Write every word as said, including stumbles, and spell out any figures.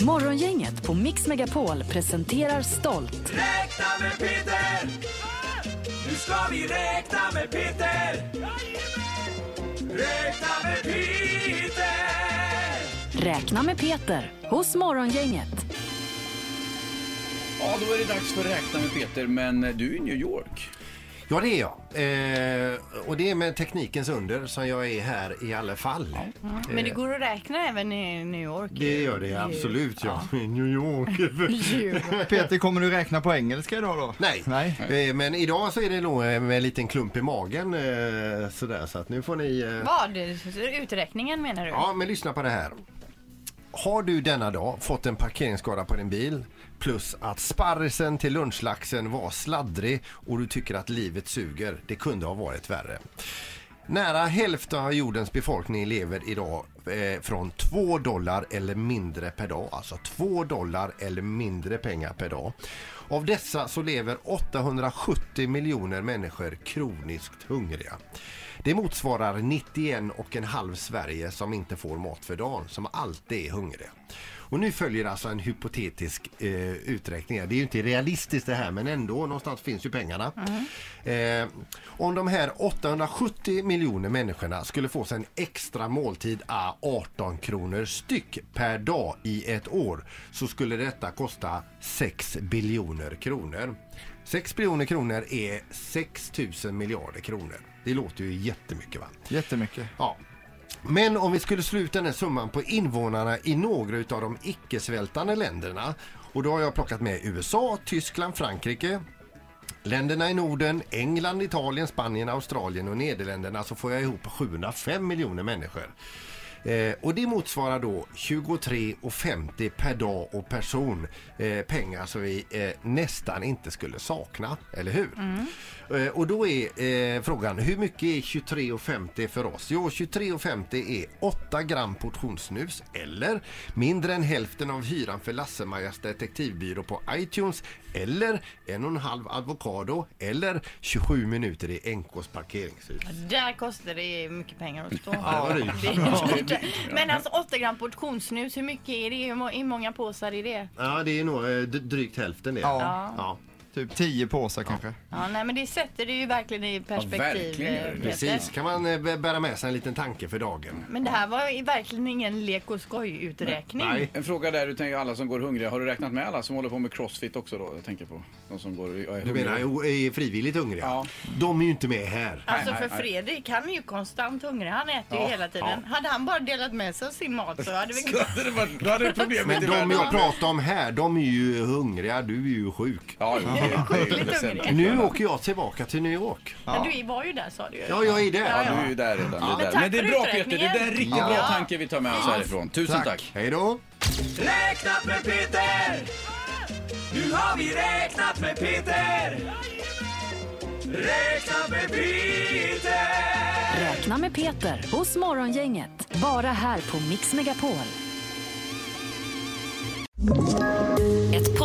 Morgongänget på Mix Megapol presenterar stolt Räkna med Peter! Nu ska vi räkna med Peter! Räkna med Peter! Räkna med Peter hos Morgongänget. Ja, då är det dags för Räkna med Peter, men du är i New York. Ja, det är jag. Eh, och det är med teknikens under som jag är här i alla fall. Ja. Eh, Men det går att räkna även i New York. Det gör det, absolut. Ja. Ja. I New York. Peter, kommer du räkna på engelska idag då? Nej, Nej. Eh, men idag så är det nog med en liten klump i magen. Eh, sådär, så att nu får ni... Eh... Vad? Uträkningen menar du? Ja, men lyssna på det här. Har du denna dag fått en parkeringsskada på din bil, plus att sparrisen till lunchlaxen var sladdrig och du tycker att livet suger, det kunde ha varit värre. Nära hälften av jordens befolkning lever idag eh, från två dollar eller mindre per dag. Alltså två dollar eller mindre pengar per dag. Av dessa så lever åttahundrasjuttio miljoner människor kroniskt hungriga. Det motsvarar nittioen och en halv Sverige som inte får mat för dagen, som alltid är hungriga. Och nu följer alltså en hypotetisk eh, uträkning. Det är ju inte realistiskt det här, men ändå någonstans finns ju pengarna. Mm. Eh, om de här åttahundrasjuttio miljoner människorna skulle få sig en extra måltid à arton kronor styck per dag i ett år, så skulle detta kosta sex biljoner kronor. sex biljoner kronor är sex tusen miljarder kronor. Det låter ju jättemycket, va? Jättemycket. Ja. Men om vi skulle sluta den här summan på invånarna i några av de icke-svältande länderna, och då har jag plockat med U S A, Tyskland, Frankrike, länderna i Norden, England, Italien, Spanien, Australien och Nederländerna, så får jag ihop sjuhundrafem miljoner människor. Eh, och det motsvarar då tjugotre och femtio per dag och person, eh, pengar som vi eh, nästan inte skulle sakna, eller hur? Mm. Eh, och då är eh, frågan, hur mycket är tjugotre och femtio för oss? Jo, tjugotre och femtio är åtta gram portionssnus, eller mindre än hälften av hyran för Lasse Majas detektivbyrå på iTunes, eller en och en halv avokado, eller tjugosju minuter i N K:s parkeringshus. Där kostar det mycket pengar att stå. Ja, det är det. Men alltså åtta gram portionssnus, hur mycket är det? Hur många påsar är det? Ja, det är nog drygt hälften det. Ja, ja. Ja. Typ tio påsar ja. Kanske. Ja, nej, men det sätter det ju verkligen i perspektiv. Ja, verkligen. Precis, kan man bära med sig en liten tanke för dagen. Men det här var verkligen ingen lek- och skoj-uträkning. Nej. Nej. En fråga där, du tänker alla som går hungriga. Har du räknat med alla som håller på med crossfit också då? Jag tänker på de som går är du menar, är frivilligt hungriga? Ja. De är ju inte med här. Alltså för Fredrik, han är ju konstant hungrig. Han äter ja. ju hela tiden. Ja. Hade han bara delat med sig av sin mat så hade vi... så hade det varit, då hade det problem. Men de jag pratar om här, de är ju hungriga. Du är ju sjuk. Ja, ja. Nu åker jag tillbaka till New York. Ja. Ja, du var ju där, sa du. Ja, jag är där. Ja, ja. Du är ju där redan. Ja. Du är där. Men det är bra, Peter. Det är en riktigt ja. bra tanke vi tar med oss härifrån. Tusen tack. tack. Hej då. Räknat med Peter! Nu har vi räknat med Peter! Räkna med Peter! Räkna med Peter hos Morgongänget. Bara här på Mix Megapol. Ett